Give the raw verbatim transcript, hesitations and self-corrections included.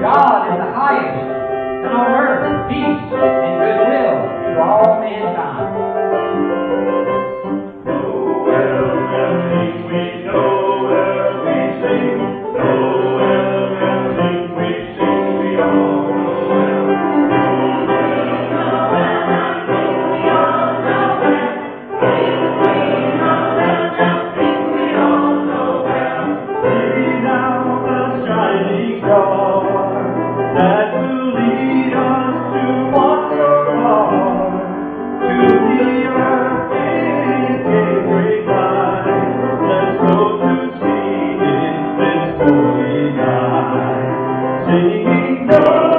God is the highest, and on earth peace and goodwill to all mankind. Sing We All Noel.